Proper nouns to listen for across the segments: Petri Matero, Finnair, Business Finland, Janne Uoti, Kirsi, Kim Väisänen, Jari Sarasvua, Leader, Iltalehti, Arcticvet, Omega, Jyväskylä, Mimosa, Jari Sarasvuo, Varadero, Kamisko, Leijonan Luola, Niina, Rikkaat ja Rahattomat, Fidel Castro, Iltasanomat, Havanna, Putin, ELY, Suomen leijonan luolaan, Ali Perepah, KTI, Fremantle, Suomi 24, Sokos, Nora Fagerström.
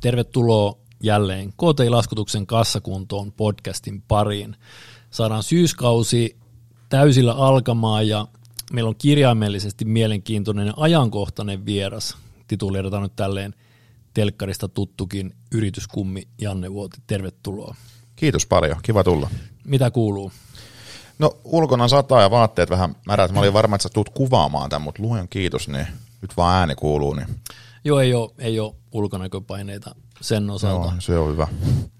Tervetuloa jälleen KTI-laskutuksen kassakuntoon podcastin pariin. Saadaan syyskausi täysillä alkamaan ja meillä on kirjaimellisesti mielenkiintoinen ja ajankohtainen vieras. Tituleerataan nyt tälleen telkkarista tuttukin yrityskummi Janne Uoti. Tervetuloa. Kiitos paljon, kiva tulla. Mitä kuuluu? No ulkona sataa ja vaatteet vähän märät. Mä olin varma, että sä tulet kuvaamaan tämän, mutta luojan kiitos, niin nyt vaan ääni kuuluu. Niin. Joo, ei ole ulkonäköpaineita sen osalta. Joo, se on hyvä.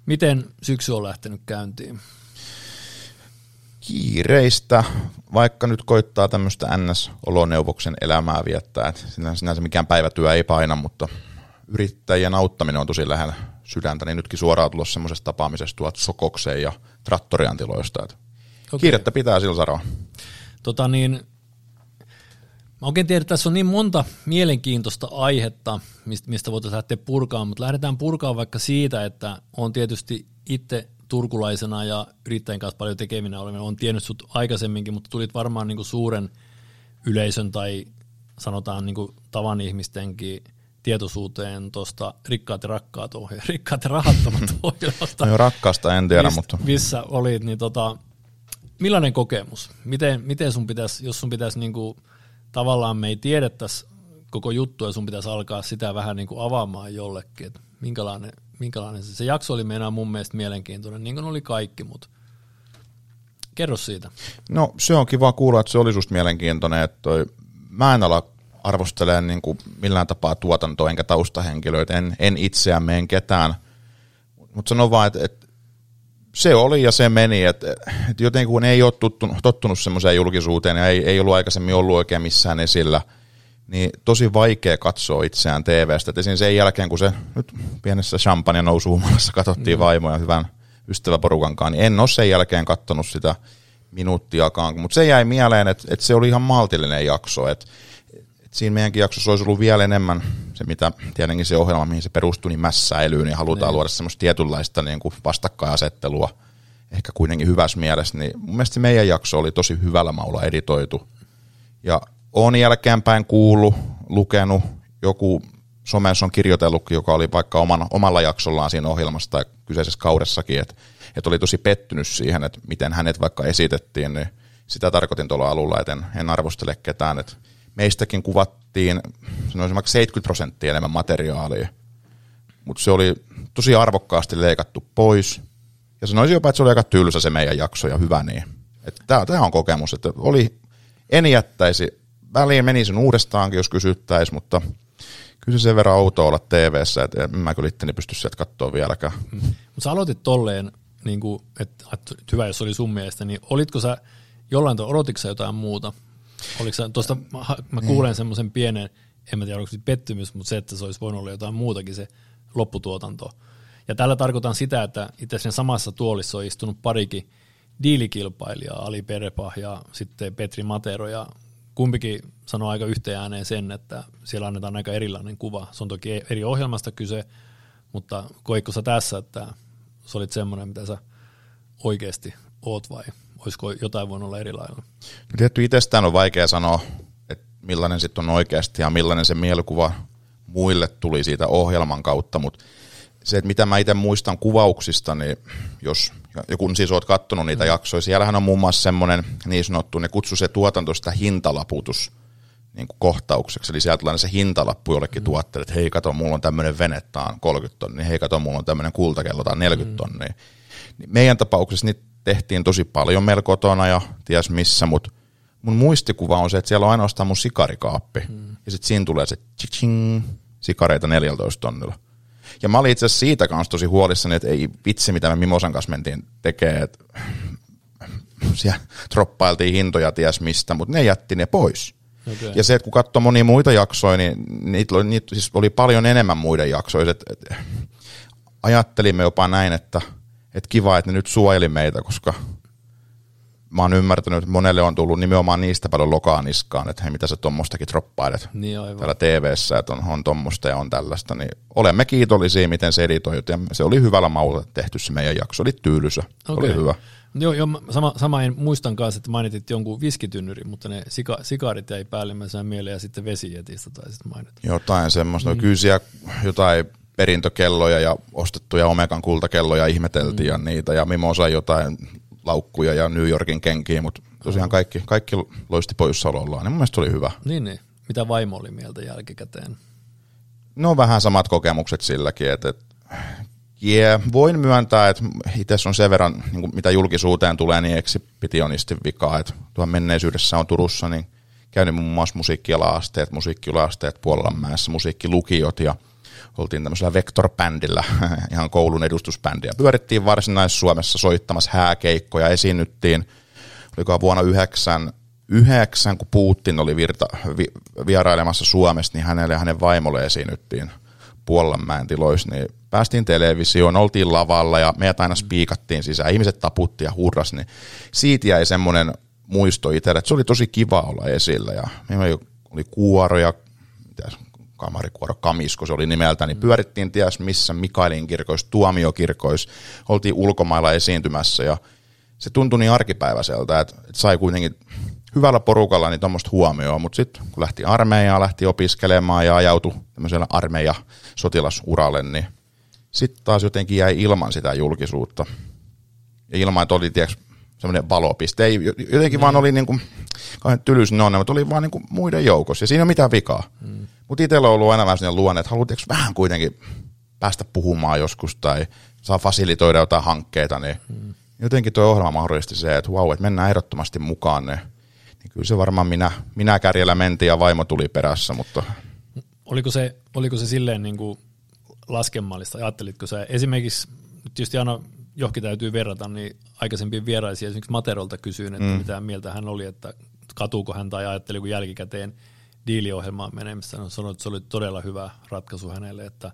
Miten syksy on lähtenyt käyntiin? Kiireistä, vaikka nyt koittaa tämmöistä NS-oloneuvoksen elämää viettää. Et sinänsä mikään päivätyö ei paina, mutta yrittäjien auttaminen on tosi lähellä sydäntä, niin nytkin suoraan tulossa semmoisesta tapaamisesta tuolta Sokokseen ja Trattoriantiloista. Okay. Kiirettä pitää sillä saralla. Mä oikein tiedän, että tässä on niin monta mielenkiintoista aihetta, mistä voitaisiin lähteä purkaamaan, mutta lähdetään purkaamaan vaikka siitä, että on tietysti itse turkulaisena ja yrittäjän kanssa paljon tekeminen olemme. Olen tiennyt sut aikaisemminkin, mutta tulit varmaan niinku suuren yleisön tai sanotaan niinku tavan ihmistenkin tietoisuuteen tuosta Rikkaat ja Rahattomat ohjelmasta. No jo rakkaasta en tiedä, mutta... Missä olit, niin millainen kokemus? Miten sun pitäisi, jos sun pitäisi niinku... Tavallaan me ei tiedettäisi koko juttua ja sun pitäisi alkaa sitä vähän niin kuin avaamaan jollekin, että minkälainen se jakso oli meidän mun mielestä mielenkiintoinen, niin kuin oli kaikki, mutta kerro siitä. No se on kiva kuulla, että se oli susta mielenkiintoinen, että mä en ala arvostelemaan niin kuin millään tapaa tuotantoa enkä taustahenkilöitä, en itseämme, en ketään, mutta sanon vaan, että se oli ja se meni, että jotenkin kun ei ole tottunut semmoiseen julkisuuteen ja ei ollut aikaisemmin ollut oikein missään esillä, niin tosi vaikea katsoa itseään TVstä. Et sen jälkeen, kun se nyt pienessä champagne nousuhumalassa katsottiin vaimoja hyvän ystäväporukankaan, niin en ole sen jälkeen katsonut sitä minuuttiakaan, mutta se jäi mieleen, että se oli ihan maltillinen jakso. Et siinä meidänkin jaksossa olisi ollut vielä enemmän se, mitä tietenkin se ohjelma, mihin se perustui, niin mässäilyyn, niin halutaan luoda semmoista tietynlaista niin kuin vastakkainasettelua, ehkä kuitenkin hyvässä mielessä, niin mun mielestä meidän jakso oli tosi hyvällä maulla editoitu. Ja on jälkeenpäin kuullut, lukenut, joku somessa on kirjoitellutkin, joka oli vaikka omalla jaksollaan siinä ohjelmassa tai kyseisessä kaudessakin, että oli tosi pettynyt siihen, että miten hänet vaikka esitettiin, niin sitä tarkoitin tuolla alulla, että en arvostele ketään, että meistäkin kuvattiin sanoisin vaikka 70% enemmän materiaalia, mutta se oli tosi arvokkaasti leikattu pois. Ja sanoisin jopa, että se oli aika tylsä se meidän jakso ja hyvä niin. Tämä on kokemus, että en jättäisi, väliin menisin uudestaankin, jos kysyttäisiin, mutta kyllä se sen verran outoa olla TV:ssä, että en mä kyllä itteni pysty sieltä katsoa vieläkään. Mutta sä aloitit tolleen, niin kuin, että hyvä jos oli sun mielestä, niin olitko sä odotitko sä jotain muuta? Oliko tuosta, mä kuulen semmoisen pienen, en mä tiedä oliko se pettymys, mutta se, että se olisi voinut olla jotain muutakin se lopputuotanto. Ja tällä tarkoitan sitä, että itse asiassa samassa tuolissa on istunut parikin diilikilpailijaa, Ali Perepah ja sitten Petri Matero, ja kumpikin sanoi aika yhteen ääneen sen, että siellä annetaan aika erilainen kuva. Se on toki eri ohjelmasta kyse, mutta koitko sä tässä, että sä olit semmoinen, mitä sä oikeasti oot vai? Olisiko jotain voinut olla eri lailla? No tietty itsestään on vaikea sanoa, että millainen sitten on oikeasti ja millainen se mielikuva muille tuli siitä ohjelman kautta, mutta se, että mitä mä itse muistan kuvauksista, niin jos kun siis oot kattonut niitä jaksoja, siellähän on muun muassa semmoinen niin sanottu, ne kutsui se tuotanto sitä hintalaputus niin kuin kohtaukseksi, eli sieltä tulee se hintalappu jollekin tuotteelle, että hei kato, mulla on tämmöinen vene, tää on 30 tonnia, hei kato, mulla on tämmöinen kultakello, tää on 40 tonnia. Meidän tapauksessa niitä tehtiin tosi paljon meillä kotona ja ties missä, mutta mun muistikuva on se, että siellä on ainoastaan mun sikarikaappi. Ja sitten siinä tulee se tsching, sikareita 14 tonnilla. Ja mä olin itse asiassa siitä kanssa tosi huolissani, että ei vitsi mitä me Mimosan kanssa mentiin tekemään. Siellä troppailtiin hintoja ties mistä, mutta ne jätti ne pois. Okay. Ja se, että kun katsoi monia muita jaksoja, niin niitä siis oli paljon enemmän muiden jaksoja. Ajattelimme jopa näin, että kiva, että ne nyt suojeli meitä, koska mä oon ymmärtänyt, että monelle on tullut nimenomaan niistä paljon lokaaniskaan, että hei, mitä sä tommostakin droppailet niin täällä TV:ssä, että on tommosta ja on tällaista, niin olemme kiitollisia, miten se editoitu, ja se oli hyvällä maulla tehty se meidän jakso, oli tyylysä, okay. Oli hyvä. Joo, sama en muistan kanssa, että mainitit jonkun viskitynnyri, mutta ne sikaarit jäi päällimmäisenä mieleen ja sitten vesijätistä taisit mainita. Jotain semmoista, kyllä siellä jotain perintökelloja ja ostettuja Omegan kultakelloja, ihmeteltiin ja niitä, ja Mimosa jotain laukkuja ja New Yorkin kenkiä, mutta tosiaan kaikki loisti poissaolollaan, niin mun mielestä oli hyvä. Niin. Mitä vaimo oli mieltä jälkikäteen? No vähän samat kokemukset silläkin, että voin myöntää, että itse on sen verran, niin mitä julkisuuteen tulee, niin ekshibitionisti vikaa, että tuohon menneisyydessä on Turussa, niin käynyt muun muassa musiikkiala-asteet, musiikkiala-asteet Puolanmäessä, musiikkilukiot ja oltiin tämmöisellä Vector-bändillä, ihan koulun edustusbändiä. Pyörittiin Varsinais-Suomessa soittamassa hääkeikkoja, esiinnyttiin, olikohan vuonna 1999, kun Putin oli vierailemassa Suomessa, niin hänelle ja hänen vaimolle esiinnyttiin Puolanmäen tiloissa, niin päästiin televisioon, oltiin lavalla ja meidät aina spiikattiin sisään, ihmiset taputti ja hurras, niin siitä jäi semmoinen muisto itselle, että se oli tosi kiva olla esillä ja meillä oli kuoroja, kamarikuoro Kamisko se oli nimeltä, niin pyörittiin ties missä Mikaelin kirkoissa, tuomiokirkoissa, oltiin ulkomailla esiintymässä ja se tuntui niin arkipäiväiseltä, että sai kuitenkin hyvällä porukalla niin tuommoista huomioon, mutta sitten kun lähti armeijaan, lähti opiskelemaan ja ajautui tämmöisellä armeija-sotilasuralle, niin sitten taas jotenkin jäi ilman sitä julkisuutta. Ja ilman, että oli tiiäks, semmoinen valopiste. Ei, jotenkin vaan oli niin kuin, tylys nonne, mutta oli vaan niin kuin muiden joukossa ja siinä ei ole mitään vikaa. Mutta itsellä on ollut aina vähän sellainen luonne, että haluat vähän kuitenkin päästä puhumaan joskus tai saa fasilitoida jotain hankkeita, niin jotenkin tuo ohjelma mahdollisesti se, että vau, että mennään ehdottomasti mukaan ne. Niin kyllä se varmaan minä kärjellä mentiin ja vaimo tuli perässä, mutta... Oliko se silleen niin kuin laskemmallista? Ajattelitko sä esimerkiksi, tietysti aina johonkin täytyy verrata, niin aikaisempiin vieraisiin esimerkiksi Materolta kysyin, että mitä mieltä hän oli, että katuuko hän tai ajatteliko jälkikäteen diiliohjelmaan menemistä. Hän sanoi, että se oli todella hyvä ratkaisu hänelle, että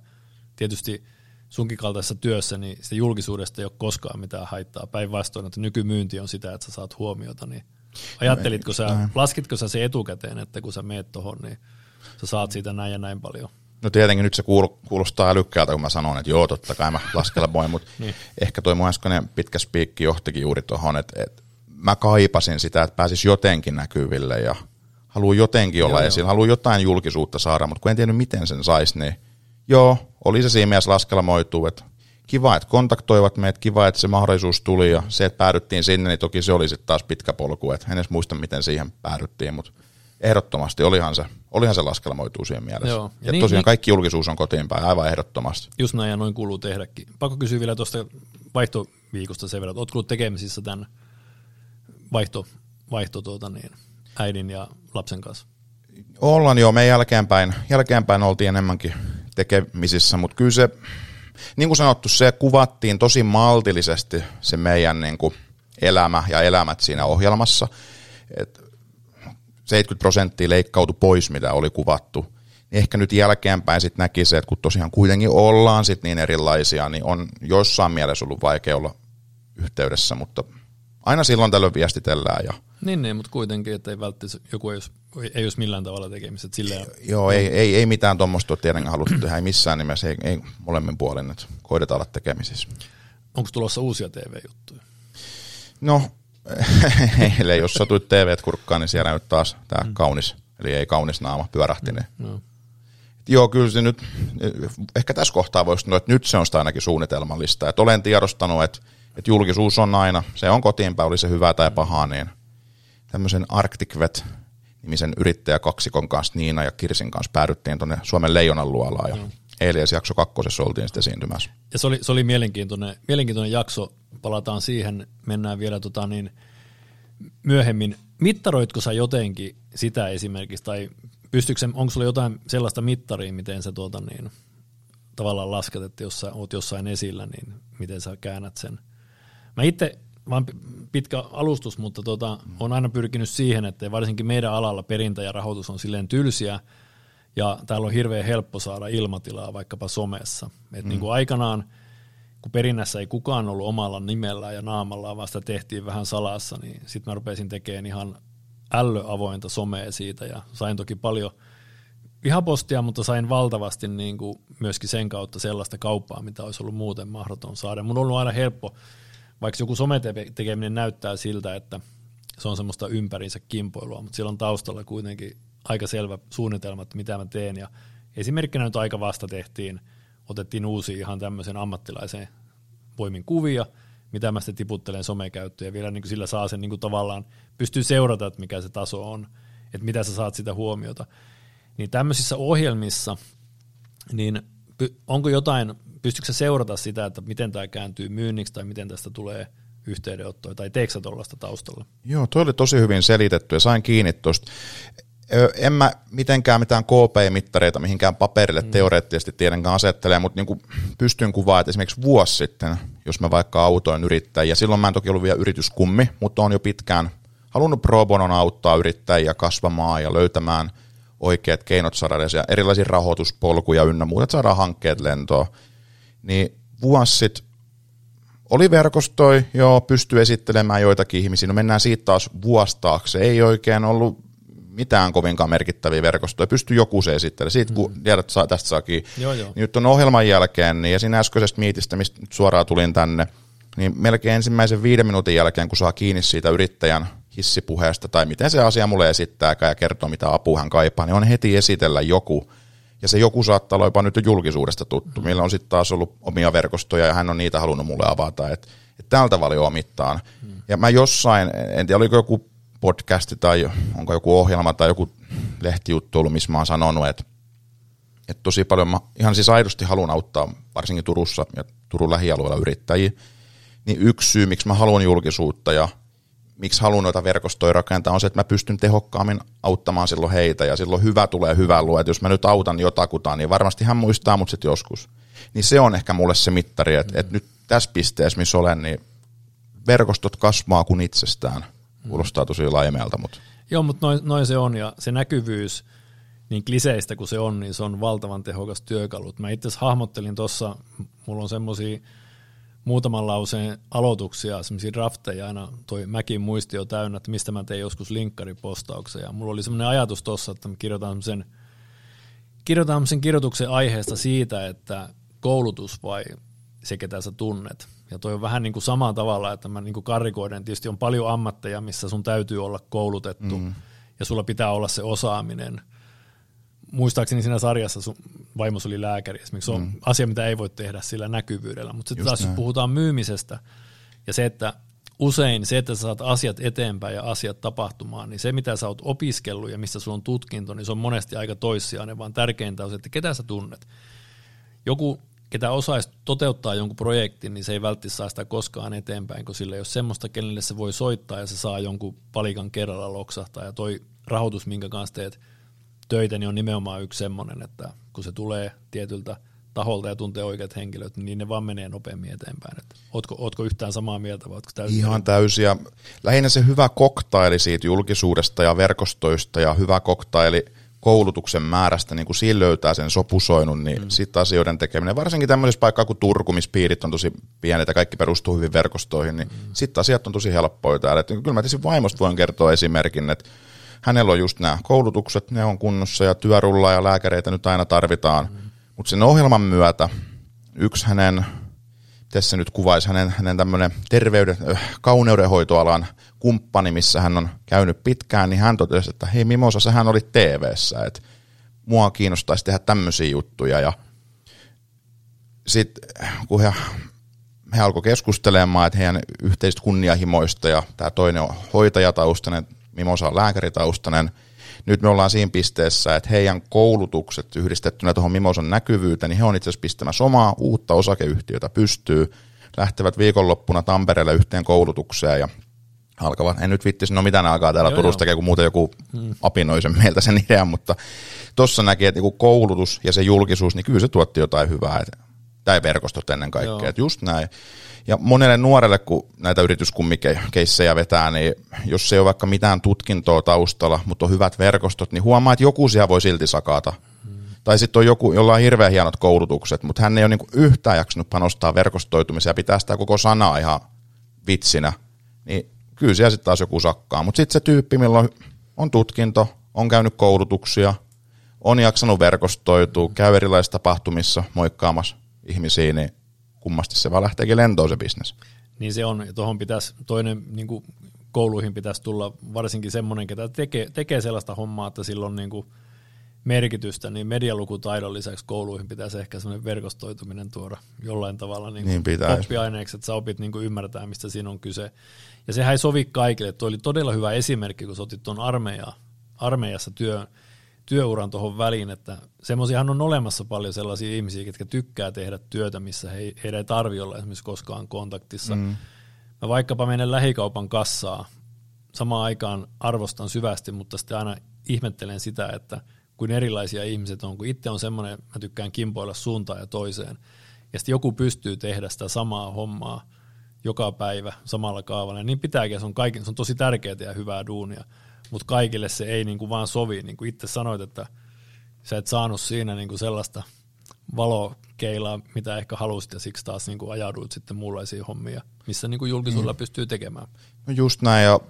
tietysti sunkin kaltaisessa työssä, niin sitä julkisuudesta ei ole koskaan mitään haittaa. Päinvastoin, että nykymyynti on sitä, että sä saat huomiota, niin ajattelitko sä, laskitko sä se etukäteen, että kun sä meet tohon, niin sä saat siitä näin ja näin paljon? No tietenkin nyt se kuulostaa älykkäältä, kun mä sanon, että joo, totta kai mä laskelmoin, mutta niin. Ehkä toi mun äskeinen pitkä spiikki johtikin juuri tohon, että mä kaipasin sitä, että pääsis jotenkin näkyville ja haluan jotenkin olla esillä, haluan jotain julkisuutta saada, mutta kun en tiennyt miten sen saisi, niin joo, oli se siinä mielessä laskelmoitu, että kiva, että kontaktoivat meidät, kiva, että se mahdollisuus tuli ja se, että päädyttiin sinne, niin toki se oli sitten taas pitkä polku, että en edes muista, miten siihen päädyttiin, mutta ehdottomasti olihan se laskelmoituu siihen mielessä. Joo. Ja niin, tosiaan kaikki julkisuus on kotiin päin, aivan ehdottomasti. Just näin ja noin kuuluu tehdäkin. Pakko kysyä vielä tuosta vaihtoviikosta sen verran, että olet kuullut tekemisissä tämän äidin ja lapsen kanssa? Ollaan joo, me jälkeenpäin oltiin enemmänkin tekemisissä, mutta kyllä se, niin kuin sanottu, se kuvattiin tosi maltillisesti se meidän niin kuin elämä ja elämät siinä ohjelmassa, että 70% leikkautui pois, mitä oli kuvattu. Ehkä nyt jälkeenpäin sitten näki se, että kun tosiaan kuitenkin ollaan sit niin erilaisia, niin on jossain mielessä ollut vaikea olla yhteydessä, mutta aina silloin tällöin viestitellään. Ja niin, mutta kuitenkin, että ei välttämättä joku ei olisi millään tavalla tekemiset silleen. Joo, ei mitään tuommoista tietenkään haluttu tehdä, ei missään nimessä, ei molemmin puolin, että koitetaan olla tekemisissä. Onko tulossa uusia TV-juttuja? No... Eilen, jos satuit TV:t kurkkaan, niin siellä nyt taas tämä kaunis, eli ei kaunis naama, pyörähti. No. Joo, kyllä se nyt, ehkä tässä kohtaa voisi sanoa, että nyt se on sitä ainakin suunnitelmallista. Et olen tiedostanut, että julkisuus on aina, se on kotiinpäin, oli se hyvää tai pahaa, niin tämmöisen Arctic Vet-nimisen yrittäjäkaksikon kanssa, Niina ja Kirsin kanssa, päädyttiin tuonne Suomen leijonan luolaan ja eilen jakso 2 oltiin sitten esiintymässä. Ja se oli mielenkiintoinen jakso. Palataan siihen, mennään vielä myöhemmin. Mittaroitko sä jotenkin sitä esimerkiksi, tai onko sulla jotain sellaista mittaria, miten sä tavallaan lasket, että jos sä oot jossain esillä, niin miten sä käännät sen? Mä itse, vaan pitkä alustus, mutta on aina pyrkinyt siihen, että varsinkin meidän alalla perintä ja rahoitus on silleen tylsiä, ja täällä on hirveän helppo saada ilmatilaa vaikkapa somessa. Et niin kuin aikanaan, kun perinnässä ei kukaan ollut omalla nimellään ja naamallaan, vaan sitä tehtiin vähän salassa, niin sitten mä rupesin tekemään ihan ällöavointa somea siitä, ja sain toki paljon vihapostia, mutta sain valtavasti niin kuin myöskin sen kautta sellaista kauppaa, mitä olisi ollut muuten mahdoton saada. Mun on ollut aina helppo, vaikka joku sometekeminen näyttää siltä, että se on semmoista ympärinsä kimpoilua, mutta siellä on taustalla kuitenkin aika selvä suunnitelma, että mitä mä teen, ja esimerkkinä nyt aika vasta tehtiin otettiin uusia ihan tämmöisen ammattilaisen voimin kuvia, mitä mä sitten tiputtelen somekäyttöön, ja vielä niin kuin sillä saa sen niin kuin tavallaan, pystyy seurata, että mikä se taso on, että mitä sä saat sitä huomiota. Niin tämmöisissä ohjelmissa, niin onko jotain, pystytkö sä seurata sitä, että miten tämä kääntyy myynniksi, tai miten tästä tulee yhteydenottoja, tai teetkö sä tuollaista taustalla? Joo, toi oli tosi hyvin selitetty, ja sain kiinni tuosta. En mä mitenkään mitään KPI-mittareita mihinkään paperille teoreettisesti tietenkään asettele, mutta niin kuin pystyn kuvaamaan, että esimerkiksi vuosi sitten, jos mä vaikka autoin yrittäjiä, silloin mä en toki ollut vielä yrityskummi, mutta on jo pitkään halunnut pro bonon auttaa yrittäjiä kasvamaan ja löytämään oikeat keinot saada erilaisia rahoituspolkuja ynnä muuta, että saadaan hankkeet lentoon. Niin vuosi sitten oli verkostoi, joo, pystyy esittelemään joitakin ihmisiä, no mennään siitä taas vuosi taakse, ei oikein ollut mitään kovinkaan merkittäviä verkostoja, pystyy joku se esittelemään, siitä kun tiedät, tästä saakin. Joo. Nyt on ohjelman jälkeen, niin ja siinä äskeisestä miitistä, mistä nyt suoraan tulin tänne, niin melkein ensimmäisen 5 minuutin jälkeen, kun saa kiinni siitä yrittäjän hissipuheesta, tai miten se asia mulle esittääkään ja kertoo, mitä apua hän kaipaa, niin on heti esitellä joku, ja se joku saattaa olla jopa nyt julkisuudesta tuttu, millä on sitten taas ollut omia verkostoja, ja hän on niitä halunnut mulle avata, että tältä valioon mittaan. Ja mä jossain, en tiedä, oliko joku podcasti tai onko joku ohjelma tai joku lehtijuttu ollut, missä mä oon sanonut, että tosi paljon mä ihan siis aidosti haluan auttaa varsinkin Turussa ja Turun lähialueella yrittäjiä, niin yksi syy, miksi mä haluan julkisuutta ja miksi haluan noita verkostoja rakentaa on se, että mä pystyn tehokkaammin auttamaan silloin heitä ja silloin hyvä tulee hyvän luo, että jos mä nyt autan jotakuta, niin varmasti hän muistaa mut sit joskus. Niin se on ehkä mulle se mittari, että nyt tässä pisteessä, missä olen, niin verkostot kasvaa kuin itsestään. Kuulostaa tosi laimealta, mutta... Joo, mutta noin se on, ja se näkyvyys, niin kliseistä kuin se on, niin se on valtavan tehokas työkalu. Mä itse asiassa hahmottelin tuossa, mulla on semmosia muutaman lauseen aloituksia, semmosia drafteja, aina toi Mäkin muistio täynnä, että mistä mä tein joskus linkkaripostauksen, ja mulla oli semmoinen ajatus tuossa, että mä kirjoitan sen kirjoituksen aiheesta siitä, että koulutus vai se, ketä sä tunnet. Ja toi on vähän niin kuin samaa tavalla, että mä niin kuin karrikoiden, tietysti on paljon ammatteja, missä sun täytyy olla koulutettu ja sulla pitää olla se osaaminen. Muistaakseni siinä sarjassa sun vaimos oli lääkäri, esimerkiksi on asia, mitä ei voi tehdä sillä näkyvyydellä, mutta sitten taas jos puhutaan myymisestä ja se, että usein se, että sä saat asiat eteenpäin ja asiat tapahtumaan, niin se, mitä sä oot opiskellut ja mistä sulla on tutkinto, niin se on monesti aika toissijainen, vaan tärkeintä on se, että ketä sä tunnet. Joku ketä osaisi toteuttaa jonkun projektin, niin se ei välttämättä saa sitä koskaan eteenpäin, kun sillä ei ole semmoista, kenelle se voi soittaa ja se saa jonkun palikan kerralla loksahtaa. Ja toi rahoitus, minkä kanssa teet töitä, niin on nimenomaan yksi semmoinen, että kun se tulee tietyltä taholta ja tuntee oikeat henkilöt, niin ne vaan menee nopeammin eteenpäin. Että ootko yhtään samaa mieltä? Vai täysin? Ihan täysiä. Lähinnä se hyvä koktaili siitä julkisuudesta ja verkostoista ja hyvä koktaili koulutuksen määrästä, niin kun siinä löytää sen sopusoinnun, niin sitten asioiden tekeminen, varsinkin tämmöisessä paikkaa kuin Turku, missä piirit on tosi pienet ja kaikki perustuu hyvin verkostoihin, niin sitten asiat on tosi helppoja täällä. Et kyllä mä tietysti vaimosta voin kertoa esimerkin, että hänellä on just nämä koulutukset, ne on kunnossa ja työrullaa ja lääkäreitä nyt aina tarvitaan, mutta sen ohjelman myötä yksi hänen, tässä nyt kuvaisi hänen tämmöinen kauneudenhoitoalan kumppani, missä hän on käynyt pitkään, niin hän totesi, että hei Mimosa, sähän olit TV-ssä, että mua kiinnostaisi tehdä tämmöisiä juttuja. Ja sitten kun he alkoi keskustelemaan, että heidän yhteisistä kunnianhimoista ja tämä toinen on hoitajataustainen, Mimosa on lääkäritaustainen, nyt me ollaan siinä pisteessä, että heidän koulutukset yhdistettynä tuohon Mimosan näkyvyyteen, niin he on itse asiassa pistämässä omaa uutta osakeyhtiötä pystyy, lähtevät viikonloppuna Tampereelle yhteen koulutukseen ja alkavat, en nyt vittis, no mitä ne alkaa täällä Turussa tekee, kun muuten joku apinoi sen meiltä sen idean, mutta tuossa näki, että koulutus ja se julkisuus, niin kyllä se tuotti jotain hyvää, tai verkostot ennen kaikkea, että just näin. Ja monelle nuorelle, kun näitä yrityskummikeissejä vetää, niin jos ei ole vaikka mitään tutkintoa taustalla, mutta on hyvät verkostot, niin huomaa, että joku siellä voi silti sakata. Tai sitten on joku, jolla on hirveän hienot koulutukset, mutta hän ei ole niinku yhtään jaksanut panostaa verkostoitumiseen ja pitää sitä koko sanaa ihan vitsinä. Niin kyllä siellä sitten taas joku sakkaa. Mutta sitten se tyyppi, milloin on tutkinto, on käynyt koulutuksia, on jaksanut verkostoitua, käy erilaisissa tapahtumissa moikkaamassa ihmisiä, niin kummasti se vaan lähteekin lentoon se bisnes. Niin se on, ja tuohon pitäisi, toinen niin kuin kouluihin pitäisi tulla varsinkin semmoinen, ketä tekee sellaista hommaa, että silloin niin kuin merkitystä, niin medialukutaidon lisäksi kouluihin pitäisi ehkä semmoinen verkostoituminen tuoda jollain tavalla niin oppiaineeksi, että sä opit niin kuin ymmärtää, mistä siinä on kyse. Ja sehän ei sovi kaikille. Tuo oli todella hyvä esimerkki, kun sä otit tuon armeijassa työuran tuohon väliin, että semmoisiahan on olemassa paljon sellaisia ihmisiä, jotka tykkää tehdä työtä, missä heidän ei tarvitse olla esimerkiksi koskaan kontaktissa. Mm. Mä vaikkapa menen lähikaupan kassaa, samaan aikaan arvostan syvästi, mutta sitten aina ihmettelen sitä, että kuin erilaisia ihmiset on, kun itse on semmoinen, mä tykkään kimpoilla suuntaan ja toiseen, ja sitten joku pystyy tehdä sitä samaa hommaa joka päivä samalla kaavalla, ja niin pitääkin, se on tosi tärkeää ja hyvää duunia, mutta kaikille se ei niin kuin vaan sovi, niin kuin itse sanoit, että sä et saanut siinä niin kuin sellaista valokeilaa, mitä ehkä halusit, ja siksi taas niin kuin ajauduit sitten muunlaisiin hommia, missä niin kuin julkisuudella pystyy tekemään. No just näin, ja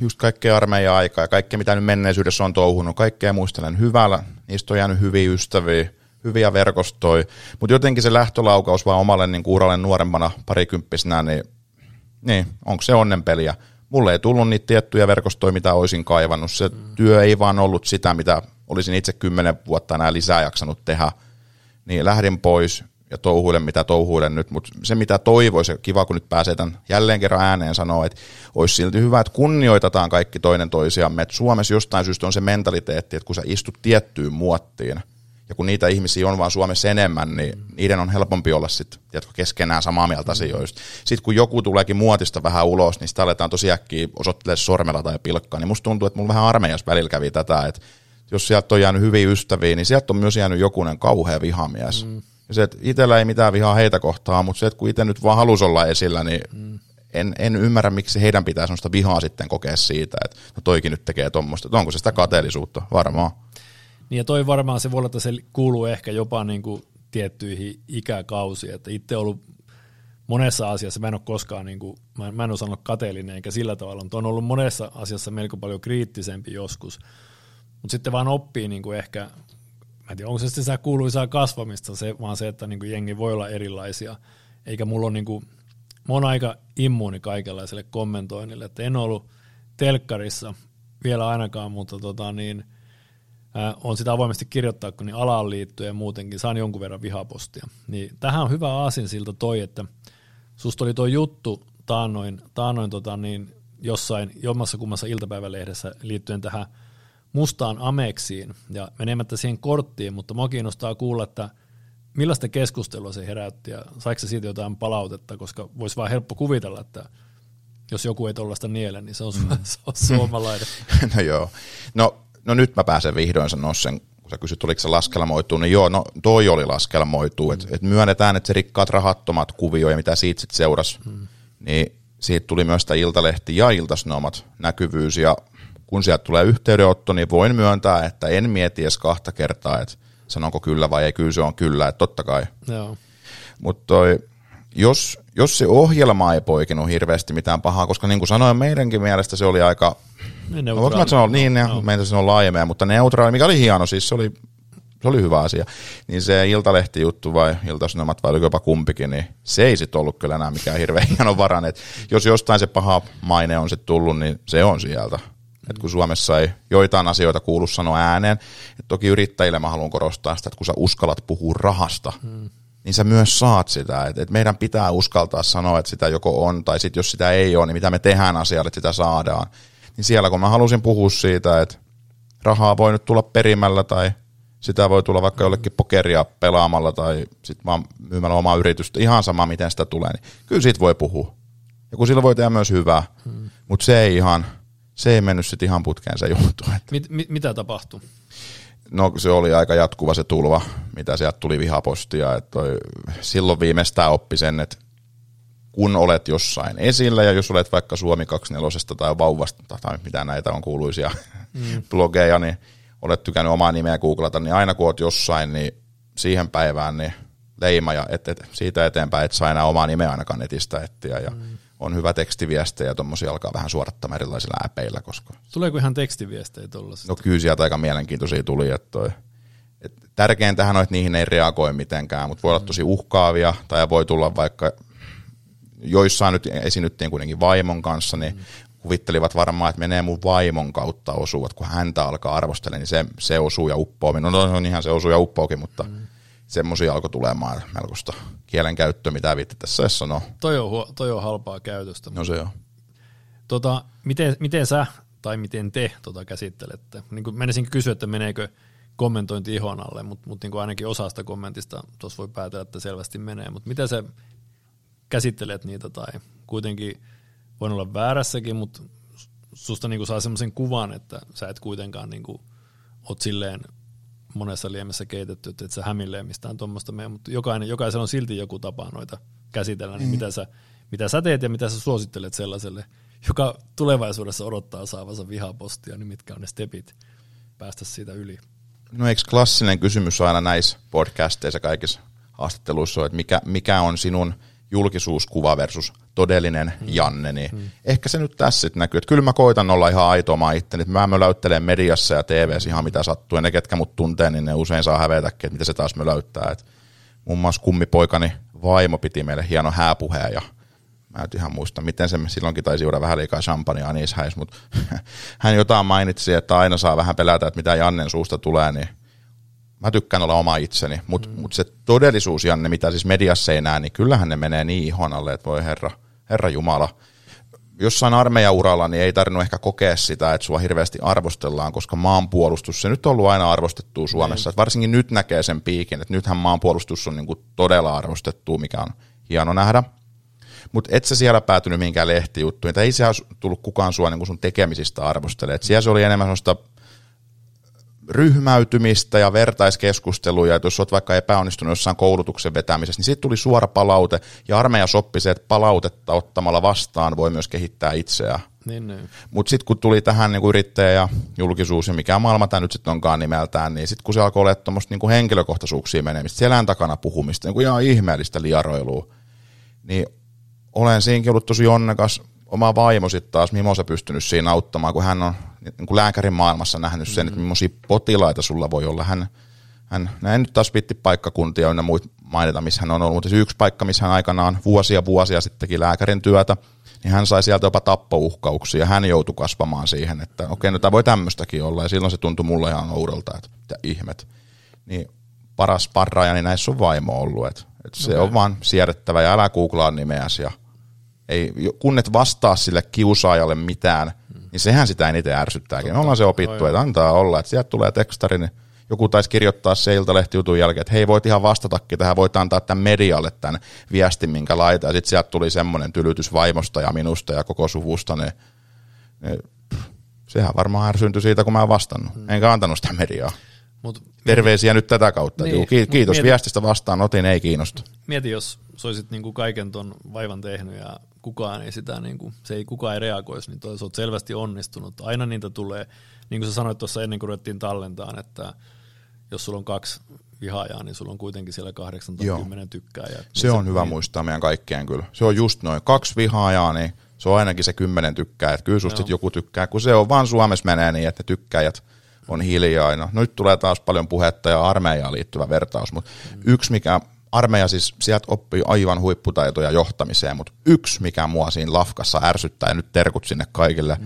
just kaikkea armeijan aikaa ja kaikkea, mitä nyt menneisyydessä on touhunut, kaikkea muistelen hyvällä, niistä on jäänyt hyviä ystäviä, hyviä verkostoja, mutta jotenkin se lähtölaukaus vaan omalle niin uralle nuorempana parikymppisenä, niin onko se onnenpeliä? Mulle ei tullut niitä tiettyjä verkostoja, mitä olisin kaivannut, se työ ei vaan ollut sitä, mitä olisin itse 10 vuotta enää lisää jaksanut tehdä, niin lähdin pois ja touhuilen mitä touhuilen nyt, mutta se mitä toivoisi, ja kiva kun nyt pääsee tämän jälleen kerran ääneen sanoa, että olisi silti hyvä, että kunnioitetaan kaikki toinen toisiamme, että Suomessa jostain syystä on se mentaliteetti, että kun sä istut tiettyyn muottiin, ja kun niitä ihmisiä on vaan Suomessa enemmän, niin niiden on helpompi olla sitten keskenään samaa mieltä asioista. Sitten kun joku tuleekin muotista vähän ulos, niin sitä aletaan tosiäkkiä osoittelemaan sormella tai pilkkaa, niin musta tuntuu, että mulla vähän armeijassa välillä kävi tätä, että jos sieltä on jäänyt hyviä ystäviä, niin sieltä on myös jäänyt jokunen kauhea vihamies. Mm. Ja se, että itsellä ei mitään vihaa heitä kohtaan, mutta se, että kun itse nyt vaan halusi olla esillä, niin en ymmärrä, miksi heidän pitää sellaista vihaa sitten kokea siitä, että no toikin nyt tekee tuommoista. Onko se sitä kateellisuutta? Varmaan. Niin ja toi varmaan se voi olla, että se kuuluu ehkä jopa niin kuin tiettyihin ikäkausiin. Että itse ollut monessa asiassa, mä en ole koskaan, niin kuin, mä en ole sanonut kateellinen eikä sillä tavalla, mutta on ollut monessa asiassa melko paljon kriittisempi joskus. Mutta sitten vaan oppii niin kuin ehkä... Mä en tiedä, onko se sitten sitä kuuluisaa kasvamista, vaan se, että niinku jengi voi olla erilaisia. Eikä mulla ole, niinku, mä oon aika immuuni kaikenlaiselle kommentoinnille, että en ollut telkkarissa vielä ainakaan, mutta on sitä avoimesti kirjoittaa, kun niin alaan liittyen ja muutenkin saan jonkun verran vihapostia. Niin tähän on hyvä aasinsilta toi, että susta oli toi juttu taannoin jossain jommassa kummassa iltapäivälehdessä liittyen tähän mustaan ameksiin ja menemättä siihen korttiin, mutta mua kiinnostaa kuulla, että millaista keskustelua se heräytti ja saiko se siitä jotain palautetta, koska voisi vaan helppo kuvitella, että jos joku ei tollaista niele, niin se on suomalainen. No joo. No nyt mä pääsen vihdoin sanoa sen, kun sä kysyt, oliko se laskelmoituu, niin joo, no toi oli laskelmoituu, että myönnetään, että se Rikkaat Rahattomat -kuvio ja mitä siitä sitten seurasi, niin siitä tuli myös sitä Iltalehti ja Iltasanomat näkyvyys ja kun sieltä tulee yhteydenotto, niin voin myöntää, että en mieti edes 2 kertaa, että sanonko kyllä vai ei, kyllä se on kyllä, että totta kai. Mutta jos se ohjelma ei poikinut hirveästi mitään pahaa, koska niin kuin sanoin, meidänkin mielestä se oli aika, meidän se on laajemmin, mutta neutraali, mikä oli hieno, siis se oli hyvä asia, niin se Iltalehti-juttu vai Iltasanomat vai jopa kumpikin, niin se ei sitten ollut kyllä enää mikään hirveän hieno varan, että jos jostain se paha maine on sitten tullut, niin se on sieltä. Et kun Suomessa ei joitain asioita kuulu sanoa ääneen, että toki yrittäjille mä haluan korostaa sitä, että kun sä uskallat puhua rahasta, niin sä myös saat sitä. Et meidän pitää uskaltaa sanoa, että sitä joko on, tai sitten jos sitä ei ole, niin mitä me tehdään asialle, että sitä saadaan. Niin siellä kun mä halusin puhua siitä, että rahaa voi nyt tulla perimällä, tai sitä voi tulla vaikka jollekin pokeria pelaamalla, tai sitten vaan myymällä omaa yritystä, ihan sama miten sitä tulee, niin kyllä siitä voi puhua. Ja kun sillä voi tehdä myös hyvää, mutta se ei ihan... Se ei mennyt sitten ihan putkeen se juttu. Mitä tapahtui? No se oli aika jatkuva se tulva, mitä sieltä tuli vihapostia. Että silloin viimeistään oppi sen, että kun olet jossain esillä ja jos olet vaikka Suomi 24 tai Vauvasta tai mitä näitä on kuuluisia blogeja, niin olet tykännyt omaa nimeä googlata, niin aina kun olet jossain, niin siihen päivään niin leima ja siitä eteenpäin et saa enää omaa nimeä ainakaan netistä etsiä ja... On hyvä tekstiviestejä ja tommosia alkaa vähän suodattamaan erilaisilla äpeillä. Koska... Tuleeko ihan tekstiviestejä tuollaisista? No kyllä sieltä aika mielenkiintoisia tuli. Tärkeintähän on, että niihin ei reagoi mitenkään, mutta voi olla tosi uhkaavia tai voi tulla vaikka joissain nyt esiinnyttiin kuitenkin vaimon kanssa, niin kuvittelivat varmaan, että menee mun vaimon kautta osuvat, kun häntä alkaa arvostella, niin se osuu ja uppoo. No niinhän se osuu ja uppookin, mutta semmoisia alkoi tulemaan melkoista kielenkäyttöä, mitä viitti tässä edes sanoo. Toi on halpaa käytöstä. No se on. Miten sä tai miten te käsittelette? Niin menisin kysyä, että meneekö kommentointi ihon alle, mutta niin ainakin osasta kommentista tuossa voi päätellä, että selvästi menee. Mutta miten sä käsittelet niitä tai kuitenkin... Voin olla väärässäkin, mutta susta niinku saa semmoisen kuvan, että sä et kuitenkaan niinku oot silleen monessa liemessä keitetty, että et sä hämilleen mistään tuommoista mene, mutta jokaisella on silti joku tapa noita käsitellä, niin mitä sä teet ja mitä sä suosittelet sellaiselle, joka tulevaisuudessa odottaa saavansa vihapostia, niin mitkä on ne stepit päästä siitä yli? No eikö klassinen kysymys aina näissä podcasteissa kaikissa haastatteluissa on, että mikä on sinun julkisuuskuva versus todellinen Janne, niin ehkä se nyt tässä sitten näkyy, että kyllä mä koitan olla ihan aitoa itteni, että mä möläyttelen mediassa ja TV:ssä ihan mitä sattuu, ja ne ketkä mut tuntee, niin ne usein saa hävetäkin, että mitä se taas möläyttää, että muun muassa kummipoikani vaimo piti meille hieno hääpuheen, ja mä en ihan muista, miten se silloinkin taisi juoda vähän liikaa champagnea niissä häis, mutta hän jotain mainitsi, että aina saa vähän pelätä, että mitä Jannen suusta tulee, niin mä tykkään olla oma itseni, mutta mut se todellisuus, Janne, mitä siis mediassa ei näe, niin kyllähän ne menee niin ihon alle, että voi herra Jumala. Jossain armeijauralla niin ei tarvinnut ehkä kokea sitä, että sua hirveästi arvostellaan, koska maanpuolustus, se nyt on ollut aina arvostettua Suomessa. Että varsinkin nyt näkee sen piikin, että nythän maanpuolustus on niinku todella arvostettua, mikä on hieno nähdä. Mutta et sä siellä päätynyt mihinkään lehtijuttuihin, tai ei siellä tullut kukaan sua niinku sun tekemisistä arvostelemaan. Siellä se oli enemmän sellaista ryhmäytymistä ja vertaiskeskusteluja, että jos olet vaikka epäonnistunut jossain koulutuksen vetämisessä, niin siitä tuli suora palaute, ja armeija soppi se, että palautetta ottamalla vastaan voi myös kehittää itseään. Niin. Mutta sitten kun tuli tähän niin yrittäjä ja julkisuus, ja mikä maailma tämä nyt sitten onkaan nimeltään, niin sitten kun se alkoi olla tuommoista niin henkilökohtaisuuksia menemistä, selän takana puhumista, niin ihan ihmeellistä liaroilua, niin olen siinkin ollut tosi onnekas. Oma vaimo sitten taas, Mimosa, pystynyt siinä auttamaan, kun hän on niin kuin lääkärin maailmassa nähnyt sen, että millaisia potilaita sulla voi olla. Hän nyt taas viitti paikkakuntia ynnä muita mainita, missä hän on ollut. Mutta yksi paikka, missä hän aikanaan vuosia sittenkin lääkärin työtä, niin hän sai sieltä jopa tappouhkauksia ja hän joutui kasvamaan siihen, että okei, no tämä voi tämmöistäkin olla. Ja silloin se tuntui mulle ihan oudolta, että mitä ihmet. Niin paras parraaja, niin näissä on vaimo ollut. Että se on vaan siedettävä ja älä googlaa nimeäsi ja ei, kun et vastaa sille kiusaajalle mitään, niin sehän sitä eniten ärsyttääkin. Totta, ollaan se opittu, että antaa olla, että sieltä tulee tekstari, niin joku taisi kirjoittaa se iltalehtijutun jälkeen, että hei, voit ihan vastatakin tähän, voit antaa tämän medialle tämän viestin, minkä laita, ja sitten sieltä tuli semmoinen tylytys vaimosta ja minusta ja koko suvusta, niin sehän varmaan ärsyntyi siitä, kun mä en vastannut, enkä antanut sitä mediaa. Terveisiä nyt tätä kautta. Niin, kiitos viestistä vastaan, otin, ei kiinnosta. Mieti, jos sä olisit niinku kaiken ton vaivan tehnyt ja kukaan ei reagoisi, niin sä oot selvästi onnistunut. Aina niitä tulee, niin kuin sä sanoit tuossa ennen kuin ruvettiin tallentaan, että jos sulla on 2 vihaajaa, niin sulla on kuitenkin siellä 8-10 tykkääjää. Se on hyvä muistaa meidän kaikkien kyllä. Se on just noin 2 vihaajaa, niin se on ainakin se 10 tykkääjät. Kyllä susta joku tykkää, kun se on vaan Suomessa menee niin, että tykkääjät on hiljaa. No, nyt tulee taas paljon puhetta ja armeijaan liittyvä vertaus, mutta yksi mikä, armeija siis sieltä oppii aivan huipputaitoja johtamiseen, mutta yksi mikä mua siinä lafkassa ärsyttää, ja nyt terkut sinne kaikille,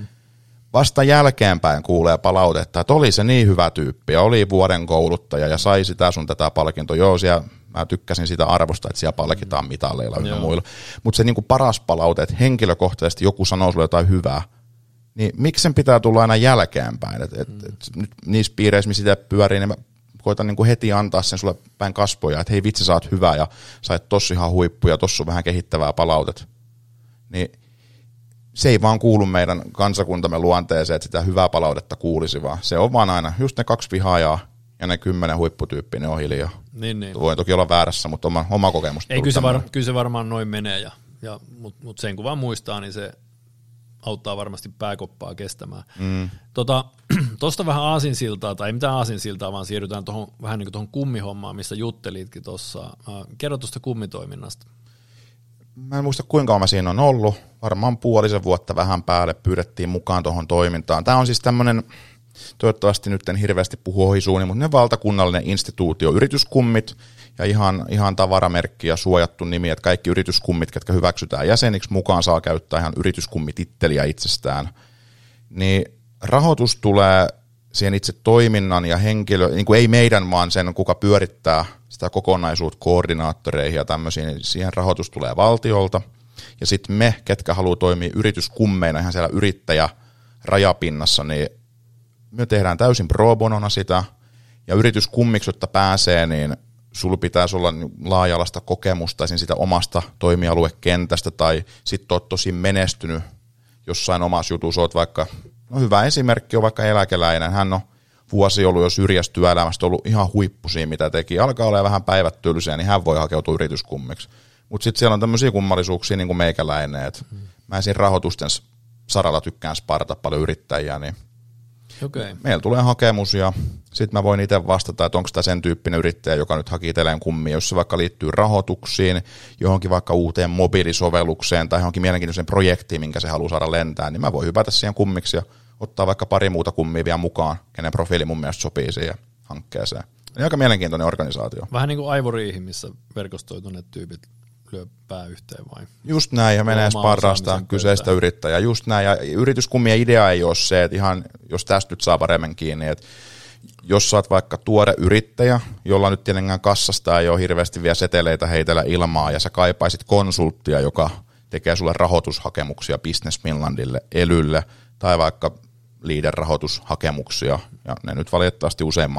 vasta jälkeenpäin kuulee palautetta, että oli se niin hyvä tyyppi, ja oli vuoden kouluttaja, ja sai sitä sun tätä palkintoa, joo siellä, mä tykkäsin sitä arvosta, että siellä palkitaan mitalleilla ja muilla, mutta se niinku paras palaute, että henkilökohtaisesti joku sanoo sulle jotain hyvää, niin miksi sen pitää tulla aina jälkeenpäin? Et nyt niissä piireissä, missä sitä pyörii, niin mä koitan niinku heti antaa sen sulle päin kasvoja, että hei vitsi, sä oot hyvä ja sä oot tossa ihan huippu ja tossa on vähän kehittävää palautet. Niin se ei vaan kuulu meidän kansakuntamme luonteeseen, että sitä hyvää palautetta kuulisi, vaan se on vaan aina just ne 2 vihaajaa ja ne 10 huipputyyppiä, ne on hiljaa. Niin. Voin toki olla väärässä, mutta oma kokemus. Ei, kyllä se varmaan noin menee, mutta sen kun vaan muistaa, niin se auttaa varmasti pääkoppaa kestämään. Tuosta vähän aasinsiltaa, tai ei mitään aasinsiltaa, vaan siirrytään tohon, vähän niin kuin tuohon kummihommaan, mistä juttelitkin tuossa. Kerro tuosta kummitoiminnasta. Mä en muista, kuinka kauan mä siinä on ollut. Varmaan puolisen vuotta vähän päälle pyydettiin mukaan tuohon toimintaan. Tämä on siis tämmöinen toivottavasti nyt en hirveästi puhu ohi suuni, mutta ne valtakunnallinen instituutio, yrityskummit ja ihan tavaramerkki ja suojattu nimi, että kaikki yrityskummit, jotka hyväksytään jäseniksi mukaan, saa käyttää ihan yrityskummititteliä itsestään, niin rahoitus tulee siihen itse toiminnan ja henkilö, niin kuin ei meidän, vaan sen, kuka pyörittää sitä kokonaisuutta koordinaattoreihin ja tämmöisiin, niin siihen rahoitus tulee valtiolta. Ja sitten me, ketkä haluaa toimia yrityskummeina ihan siellä yrittäjärajapinnassa, niin me tehdään täysin pro bonona sitä. Ja yrityskummiksi, jotta pääsee, niin sulla pitäisi olla laaja-alaista kokemusta siitä omasta toimialuekentästä, tai sitten oot tosi menestynyt jossain omassa jutussa, oot vaikka... No hyvä esimerkki on vaikka eläkeläinen, hän on vuosi ollut jo syrjäs työelämästä, ollut ihan huippu siinä, mitä teki, alkaa olla vähän päivät tylsiä, niin hän voi hakeutua yrityskummiksi. Mutta sitten siellä on tämmöisiä kummallisuuksia niin kuin meikäläinen, että mä siinä rahoitusten saralla tykkään sparata paljon yrittäjiä, niin okay. Meillä tulee hakemus ja sitten mä voin itse vastata, että onko tämä sen tyyppinen yrittäjä, joka nyt haki itselleen kummia, jos se vaikka liittyy rahoituksiin, johonkin vaikka uuteen mobiilisovellukseen tai johonkin mielenkiintoiseen projektiin, minkä se haluaa saada lentää, niin mä voin hypätä siihen kummiksi ja ottaa vaikka pari muuta kummia vielä mukaan, kenen profiili mun mielestä sopii siihen hankkeeseen. Niin aika mielenkiintoinen organisaatio. Vähän niin kuin aivoriihi, missä verkostoituneet tyypit lyö pää yhteen vai? Just näin, ja menee sparrastaan kyseistä yrittäjää. Just näin, ja yrityskummien idea ei ole se, että ihan, jos tästä nyt saa paremmin kiinni, että jos sä oot vaikka tuore yrittäjä, jolla nyt tietenkään kassasta ei ole hirveästi vielä seteleitä heitellä ilmaa, ja sä kaipaisit konsulttia, joka tekee sulle rahoitushakemuksia Business Finlandille, ELYlle, tai vaikka Leader rahoitushakemuksia, ja ne nyt valitettavasti usein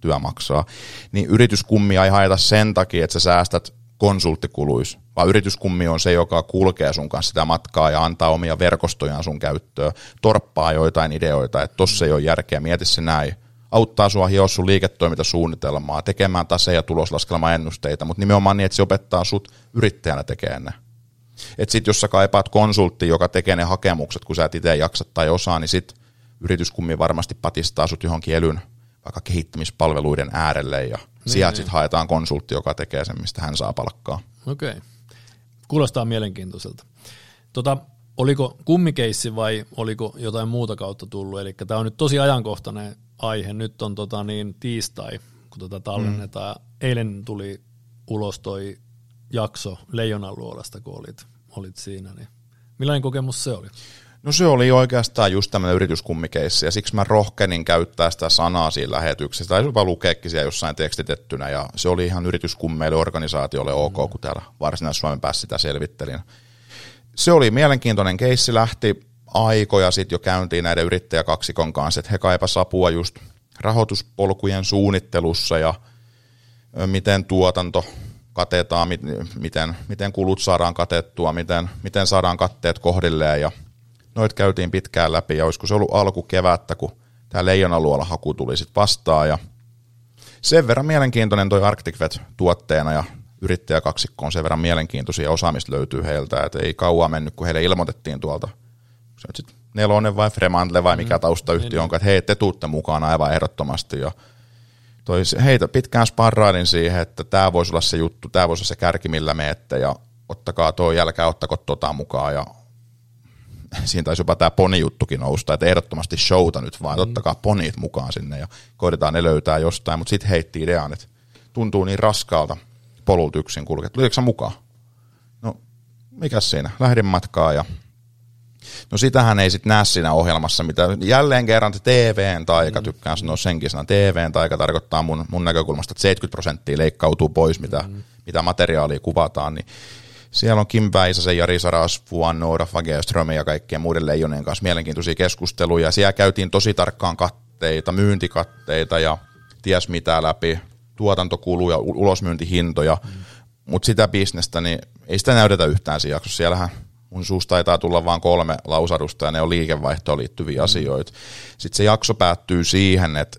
työ maksaa, niin yrityskummia ei haeta sen takia, että sä säästät konsulttikuluissa, vaan yrityskummi on se, joka kulkee sun kanssa sitä matkaa ja antaa omia verkostojaan sun käyttöön, torppaa joitain ideoita, että tossa ei ole järkeä, mieti se näin, auttaa sua hioa sun liiketoimintasuunnitelmaa, tekemään tase- ja tuloslaskelmaennusteita, mutta nimenomaan niin, että se opettaa sut yrittäjänä tekemään ne. Että sit jos sä kaipaat konsulttia, joka tekee ne hakemukset, kun sä et itse jaksa tai osaa, niin sit yrityskummi varmasti patistaa sut johonkin ELYn vaikka kehittämispalveluiden äärelle ja sieltä sitten haetaan konsultti, joka tekee sen, mistä hän saa palkkaa. Okei. Kuulostaa mielenkiintoiselta. Oliko kummikeissi vai oliko jotain muuta kautta tullut? Eli tämä on nyt tosi ajankohtainen aihe. Nyt on tiistai, kun tallennetaan. Eilen tuli ulos toi jakso Leijonan luolasta, kun olit siinä. Niin millainen kokemus se oli? No se oli oikeastaan just tämmöinen yrityskummikeissi, ja siksi mä rohkenin käyttää sitä sanaa siinä lähetyksessä, tai se vaan lukeekin siellä jossain tekstitettynä, ja se oli ihan yrityskummeille organisaatiolle ok, kun täällä Varsinais-Suomen päässä sitä selvittelin. Se oli mielenkiintoinen keissi, lähti aikoja sitten jo käyntiin näiden yrittäjäkaksikon kanssa, että he kaipas apua just rahoituspolkujen suunnittelussa, ja miten tuotanto katetaan, miten kulut saadaan katettua, miten saadaan katteet kohdilleen, ja noit käytiin pitkään läpi, ja olisiko se ollut alkukevättä, kun tämä leijonaluolahaku tuli sitten vastaan, ja sen verran mielenkiintoinen toi Arcticvet tuotteena, ja yrittäjäkaksikko on sen verran mielenkiintoisia, osaamista löytyy heiltä, että ei kauaa mennyt, kun heille ilmoitettiin tuolta, se nyt sitten Nelonen vai Fremantle vai mikä taustayhtiö onkaan, että hei, te tuutte mukana aivan ehdottomasti, ja toi heitä pitkään sparrailin siihen, että tämä voisi olla se juttu, tämä voisi olla se kärki, millä meette, ja ottakaa toi, älkää ottako mukaan, ja siinä taisi jopa tämä poni-juttukin nousta, että ehdottomasti showta nyt vaan, ottakaa poniit mukaan sinne ja koitetaan ne löytää jostain, mutta sitten heitti ideaan, että tuntuu niin raskaalta polulta yksin kulkea, tuliko sä mukaan? No mikäs siinä, lähdin matkaan ja no sitähän ei sitten näe siinä ohjelmassa, mitä jälleen kerran TVn taika, tykkään sanoa senkin sanan, TVn taika tarkoittaa mun näkökulmasta, että 70% leikkautuu pois, mitä materiaalia kuvataan, niin siellä on Kim Väisäsen, Jari Sarasvuan, Nora Fagerström ja kaikkien muiden leijonien kanssa mielenkiintoisia keskusteluja. Siellä käytiin tosi tarkkaan katteita, myyntikatteita ja ties mitä läpi, tuotantokuluja, ulosmyyntihintoja, mutta sitä bisnestä niin ei sitä näytetä yhtään siinä jaksossa. Siellähän mun suusta taitaa tulla vaan 3 lausadusta ja ne on liikevaihtoon liittyviä asioita. Sitten se jakso päättyy siihen, että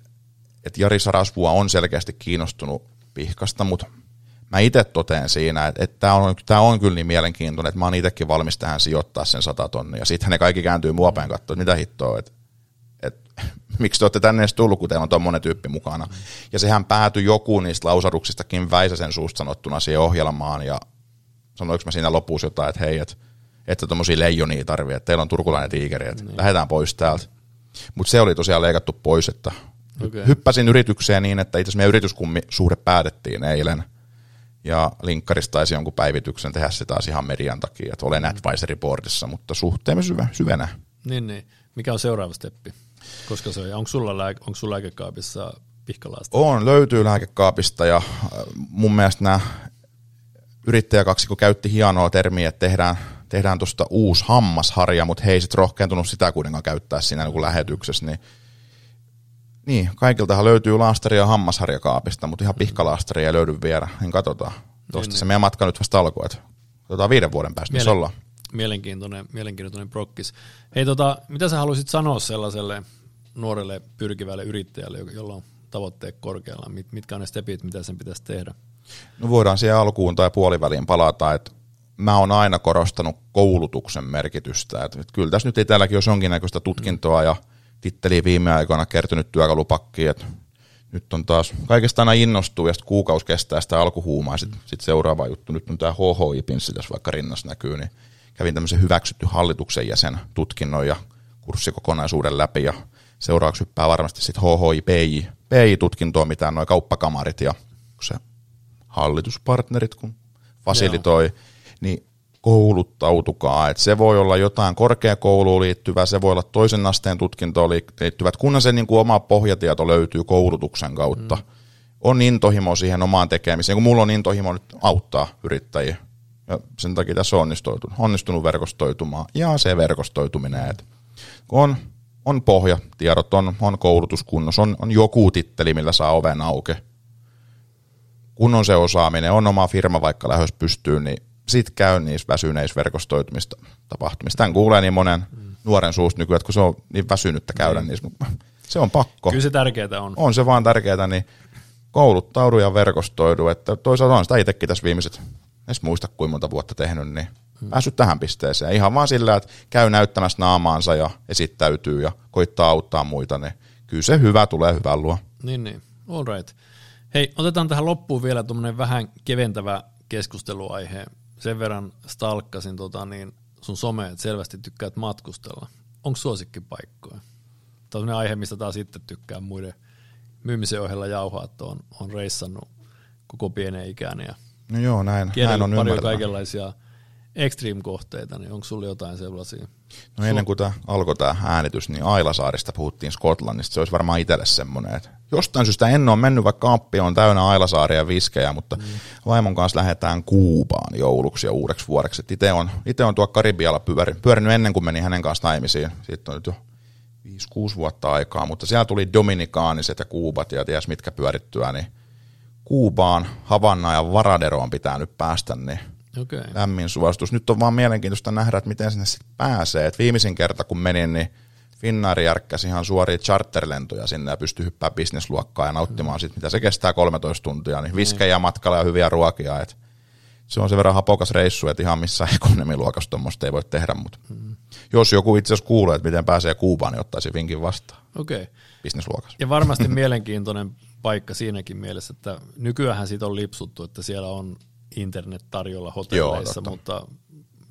Jari Sarasvua on selkeästi kiinnostunut Pihkasta, mutta mä itse totean siinä, että tämä on kyllä niin mielenkiintoinen, että mä oon itsekin valmis tähän sijoittaa sen 100 000. Ja sitten ne kaikki kääntyy muopeen katsoa, että mitä hittoa, että miksi te olette tänne edes tullut, kun teillä on tommoinen tyyppi mukana. Ja sehän päätyi joku niistä lausaduksistakin Väisäsen suusta sanottuna siihen ohjelmaan. Ja sanoinko mä siinä lopussa jotain, että hei, että tommosia leijonia tarvii, että teillä on turkulainen tiikeri, että lähdetään pois täältä. Mutta se oli tosiaan leikattu pois, että okay. Hyppäsin yritykseen niin, että itse asiassa meidän yrityskummisuhde päätettiin eilen, ja linkkarista taisi jonkun päivityksen tehdä se taas ihan median takia, että olen advisory boardissa, mutta suhteemme syvenä. Niin. Mikä on seuraava steppi? Koska se on, onko sulla lääkekaapissa pihkalaasta? On, löytyy lääkekaapista, ja mun mielestä nämä yrittäjäkaksi, kun käytti hienoa termiä, että tehdään tuosta uusi hammasharja, mutta he ei sit rohkeentunut sitä kuitenkaan käyttää siinä niin kuin lähetyksessä, niin kaikiltahan löytyy laastaria hammasharjakaapista, mutta ihan pihkalaastaria ei löydy vielä, niin katsotaan. Tuosta niin, se meidän matka nyt vasta alkoi, että katsotaan 5 vuoden päästä, missä ollaan. Mielenkiintoinen prokkis. Hei, mitä sä haluaisit sanoa sellaiselle nuorelle pyrkivälle yrittäjälle, jolla on tavoitteet korkealla? Mitkä on ne stepit, mitä sen pitäisi tehdä? No voidaan siihen alkuun tai puoliväliin palata, että mä oon aina korostanut koulutuksen merkitystä. Että kyllä tässä nyt itselläkin olisi jonkinnäköistä tutkintoa ja titteliä viime aikoina kertynyt työkalupakkiin, että nyt on taas kaikesta aina innostuu ja sitten kuukausi kestää sitä alkuhuumaa. Sitten seuraava juttu, nyt on tämä HHI-pinssi tässä vaikka rinnassa näkyy, niin kävin tämmöisen hyväksytty hallituksen jäsen tutkinnon ja kurssikokonaisuuden läpi ja seuraavaksi hyppää varmasti sitten HHI-PI-tutkintoa, mitä nuo kauppakamarit ja se hallituspartnerit kun fasilitoi, niin kouluttautukaa, että se voi olla jotain korkeakouluun liittyvää, se voi olla toisen asteen tutkintoon liittyvät, kunhan se niin kuin oma pohjatieto löytyy koulutuksen kautta. On intohimo siihen omaan tekemiseen, kun mulla on intohimo nyt auttaa yrittäjiä. Ja sen takia tässä on onnistunut verkostoitumaan ja se verkostoituminen, että kun on pohjatiedot, on koulutuskunnos, on joku titteli, millä saa oven auki. Kun on se osaaminen, on oma firma vaikka lähes pystyy, niin sit käy niissä väsyneissä verkostoitumista tapahtumista. Tämän kuulee niin monen nuoren suusta nykyään, kun se on niin väsynyttä käydä niissä, mutta se on pakko. Kyllä se tärkeää on. On se vaan tärkeää, niin kouluttaudu ja verkostoidu, että toisaalta on sitä itsekin tässä viimeiset, edes muista kuin monta vuotta tehnyt, niin päässyt tähän pisteeseen. Ihan vaan sillä, että käy näyttämässä naamaansa ja esittäytyy ja koittaa auttaa muita, niin kyllä se hyvä tulee hyvän luo. Niin, all right. Hei, otetaan tähän loppuun vielä tuommoinen vähän keventävä keskusteluaihe. Sen verran stalkkasin sun somea, että selvästi tykkäät matkustella. Onko suosikkipaikkoja? Tämä on sellainen aihe, mistä taas itse tykkään muiden myymisen ohella jauhaa, että on reissannut koko pienen ikäni ja no joo, näin on ymmärtää. Kaikenlaisia extreme-kohteita, niin onko sulla jotain sellaisia? No ennen kuin alkoi tämä äänitys, niin Ailasaarista puhuttiin Skotlannista, se olisi varmaan itselle semmoinen, että jostain syystä en ole mennyt, vaikka kamppi on täynnä Ailasaaria ja viskejä, mutta vaimon kanssa lähdetään Kuubaan jouluksi ja uudeksi vuodeksi. Itse on tuo Karibialla pyörinyt ennen kuin meni hänen kanssa naimisiin, siitä on nyt jo 5-6 vuotta aikaa, mutta siellä tuli dominikaaniset ja Kuubat ja ties mitkä pyörittyä, niin Kuubaan, Havannaan ja Varaderoon pitää nyt päästä, niin lämmin suositus. Nyt on vaan mielenkiintoista nähdä, että miten sinne sitten pääsee. Et viimeisin kerta kun menin, niin Finnair järkkäsi ihan suoria charterlentoja sinne ja pystyi hyppää bisnesluokkaan ja nauttimaan siitä, mitä se kestää 13 tuntia. Niin viskejä matkalla ja hyviä ruokia. Et se on sen verran hapokas reissu, että ihan missään ekonomiluokassa tuommoista ei voi tehdä. Mutta jos joku itse asiassa kuulee, että miten pääsee Kuubaan, niin ottaisi vinkin vastaan. Okay. Bisnesluokassa. Ja varmasti mielenkiintoinen paikka siinäkin mielessä, että nykyäänhän siitä on lipsuttu, että siellä on internet tarjolla hotelleissa, mutta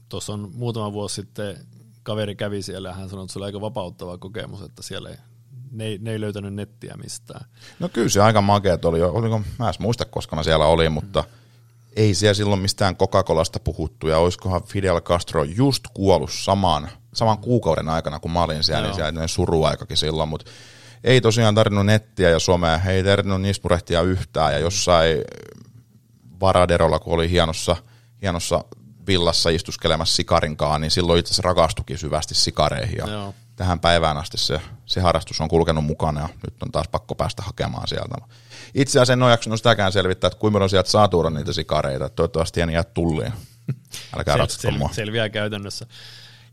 tuossa on muutama vuosi sitten kaveri kävi siellä ja hän sanoi, että se oli aika vapauttava kokemus, että siellä ne ei löytänyt nettiä mistään. No kyllä se aika makeat oli, mä en muista koska mä siellä olin, mutta ei siellä silloin mistään Coca-Colasta puhuttu ja olisikohan Fidel Castro just kuollut saman kuukauden aikana, kun mä olin siellä, niin siellä oli suruaikakin silloin, mutta ei tosiaan tarvinnut nettiä ja somea, ei tarvinnut niispurehtia yhtään ja jossain Varaderolla, kun oli hienossa villassa istuskelemassa sikarinkaan, niin silloin itse asiassa rakastukin syvästi sikareihin ja tähän päivään asti se harrastus on kulkenut mukana ja nyt on taas pakko päästä hakemaan sieltä. Itse asiassa en ole jaksanut sitäkään selvittää, että kuinka on sieltä saatuuda niitä sikareita, että toivottavasti en jää tulliin. Älkää ratsata mua. Selviää käytännössä.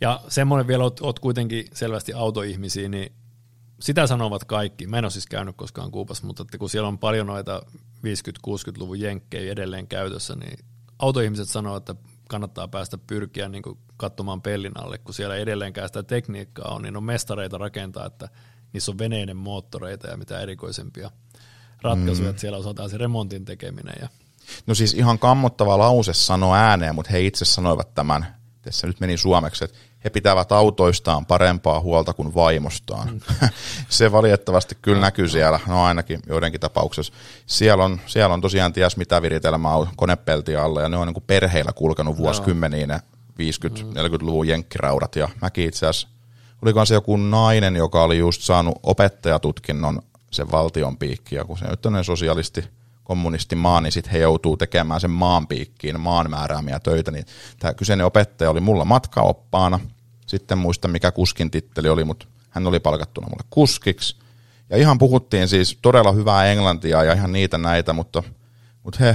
Ja semmoinen vielä, oot kuitenkin selvästi autoihmisiä, niin sitä sanovat kaikki. Mä en ole siis käynyt koskaan Kuubassa, mutta että kun siellä on paljon noita 50-60-luvun jenkkejä edelleen käytössä, niin autoihmiset sanoo, että kannattaa päästä pyrkiä niin kuin katsomaan pellin alle, kun siellä edelleenkään sitä tekniikkaa on, niin on mestareita rakentaa, että niissä on veneiden moottoreita ja mitä erikoisempia ratkaisuja, että siellä osataan se remontin tekeminen. No siis ihan kammottava lause sanoo ääneen, mutta he itse sanoivat tämän tässä nyt meni suomeksi, että he pitävät autoistaan parempaa huolta kuin vaimostaan. Mm. Se valitettavasti kyllä näkyy siellä, no ainakin joidenkin tapauksessa. Siellä on tosiaan ties mitä viritelmää on konepelti alle, ja ne on niin kuin perheillä kulkenut vuosikymmeniin ne 50-40-luvun jenkkiraudat, ja mäkin itse asiassa, olikohan se joku nainen, joka oli just saanut opettajatutkinnon sen valtion piikkiä, kun se nyt on sosialisti, kommunisti maa, niin sitten he joutuu tekemään sen maan piikkiin, maan määräämiä töitä. Niin tämä kyseinen opettaja oli mulla matkaoppaana, sitten muista mikä kuskin titteli oli, mutta hän oli palkattuna mulle kuskiksi. Ja ihan puhuttiin siis todella hyvää englantia ja ihan niitä näitä, mutta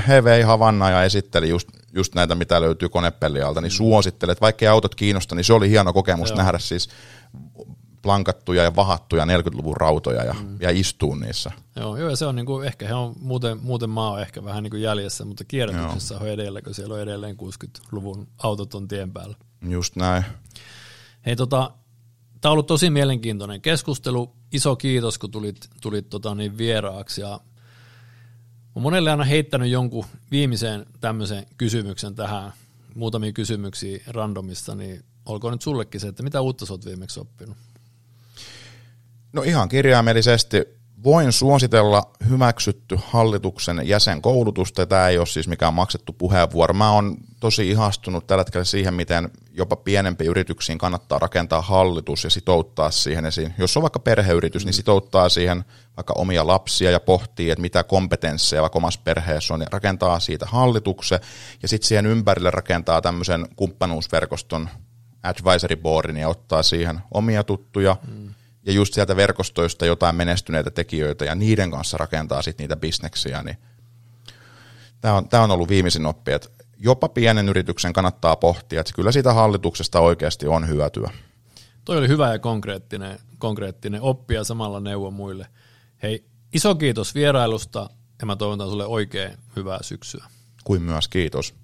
he vei Havannaa ja esitteli just näitä, mitä löytyy konepellialta, niin suositteli, että vaikkei autot kiinnosta, niin se oli hieno kokemus nähdä siis plankattuja ja vahattuja 40-luvun rautoja ja istuu niissä. Joo, ja se on niinku, ehkä he on muuten maa on ehkä vähän niinku jäljessä, mutta kierrätyksessä on edellä, kun siellä on edelleen 60-luvun autot on tien päällä. Just näin. Hei, tää on ollut tosi mielenkiintoinen keskustelu. Iso kiitos, kun tulit vieraaksi. Ja olen monelle aina heittänyt jonkun viimeiseen tämmöisen kysymyksen tähän, muutamia kysymyksiä randomista, niin olkoon nyt sullekin se, että mitä uutta sä oot viimeksi oppinut? No ihan kirjaimellisesti voin suositella hyväksytty hallituksen jäsenkoulutusta. Tämä ei ole siis mikään maksettu puheenvuoro. Mä oon tosi ihastunut tällä hetkellä siihen, miten jopa pienempiin yrityksiin kannattaa rakentaa hallitus ja sitouttaa siihen esiin. Jos on vaikka perheyritys, niin sitouttaa siihen vaikka omia lapsia ja pohtii, että mitä kompetensseja vaikka omassa perheessä on, ja rakentaa siitä hallituksen ja sitten siihen ympärille rakentaa tämmöisen kumppanuusverkoston advisory boardin ja ottaa siihen omia tuttuja. Ja just sieltä verkostoista jotain menestyneitä tekijöitä ja niiden kanssa rakentaa sitten niitä bisneksiä. Niin tämä on ollut viimeisin oppi, että jopa pienen yrityksen kannattaa pohtia, että kyllä siitä hallituksesta oikeasti on hyötyä. Toi oli hyvä ja konkreettinen oppi ja samalla neuvo muille. Hei, iso kiitos vierailusta ja mä toivotan sulle oikein hyvää syksyä. Kuin myös kiitos.